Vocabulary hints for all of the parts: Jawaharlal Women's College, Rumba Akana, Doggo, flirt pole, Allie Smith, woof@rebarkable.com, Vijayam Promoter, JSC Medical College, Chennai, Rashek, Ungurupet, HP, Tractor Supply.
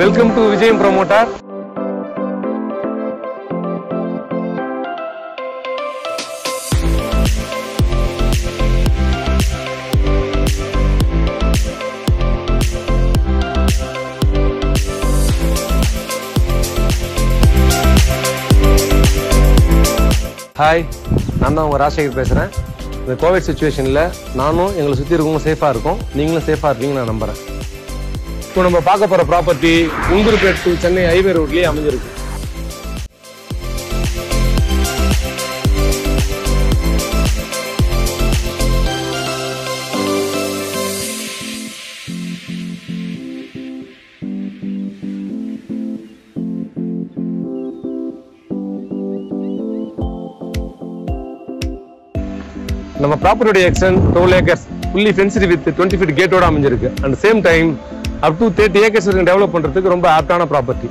Welcome to Vijayam Promoter. Hi, I'm Rashek. In the COVID situation, I'm safe. You're safe. So, we have a property in Ungurupet to Chennai Highway Road. Our property extent 12 acres, fully fenced with 20 feet gate road. And at the same time, up to 30 acres we can develop Rumba Akana property.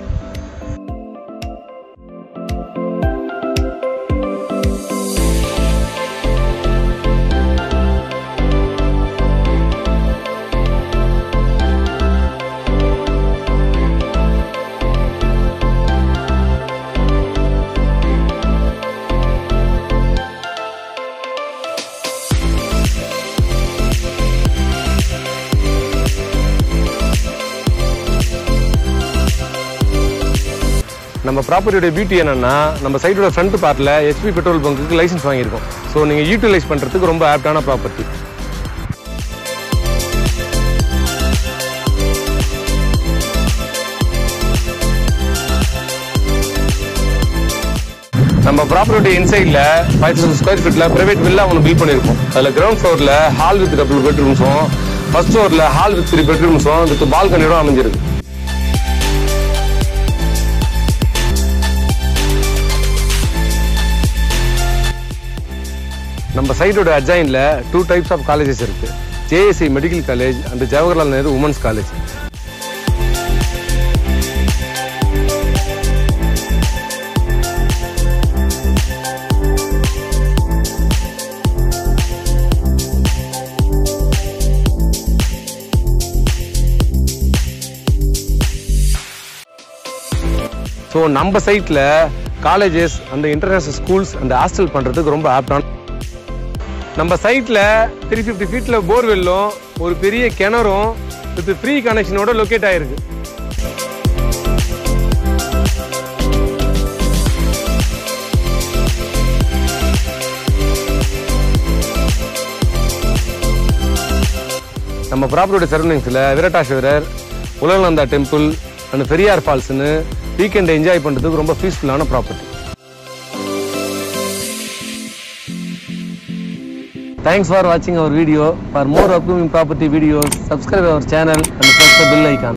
Our property beauty is that our side of front part is HP petrol pump license. So you utilize it is a very apt property. Our property inside 5,000 square feet private villa built. Ground floor hall with double bedrooms, first floor hall with 3 bedrooms with balcony. நம்ம சைடோட அட்ஜாயின்ல 2 types of colleges இருக்கு. JSC Medical College and Jawaharlal Women's College. So நம்ம சைட்ல colleges and international schools and hostel பண்றதுக்கு ரொம்ப ஆப்டான நம்ம சைட்ல 350 ஃபீட்ல போர்வெல்லும் ஒரு பெரிய கிணறும் வித் ஃப்ரீ கனெக்ஷனோட லொகேட் ஆயிருக்கு. நம்ம ப்ராப்பர்ட்டியோட சரௌண்டிங்ஸ்ல விரட்டா ஷ்வெரியர், உலகநந்தா டெம்பிள் அண்ட் பெரியார் ஃபால்ஸ்னு வீக்கெண்ட் என்ஜாய் பண்றதுக்கு ரொம்ப பீஸ்ஃபுல்லான property. Thanks for watching our video. For more upcoming property videos, subscribe our channel and press the bell icon.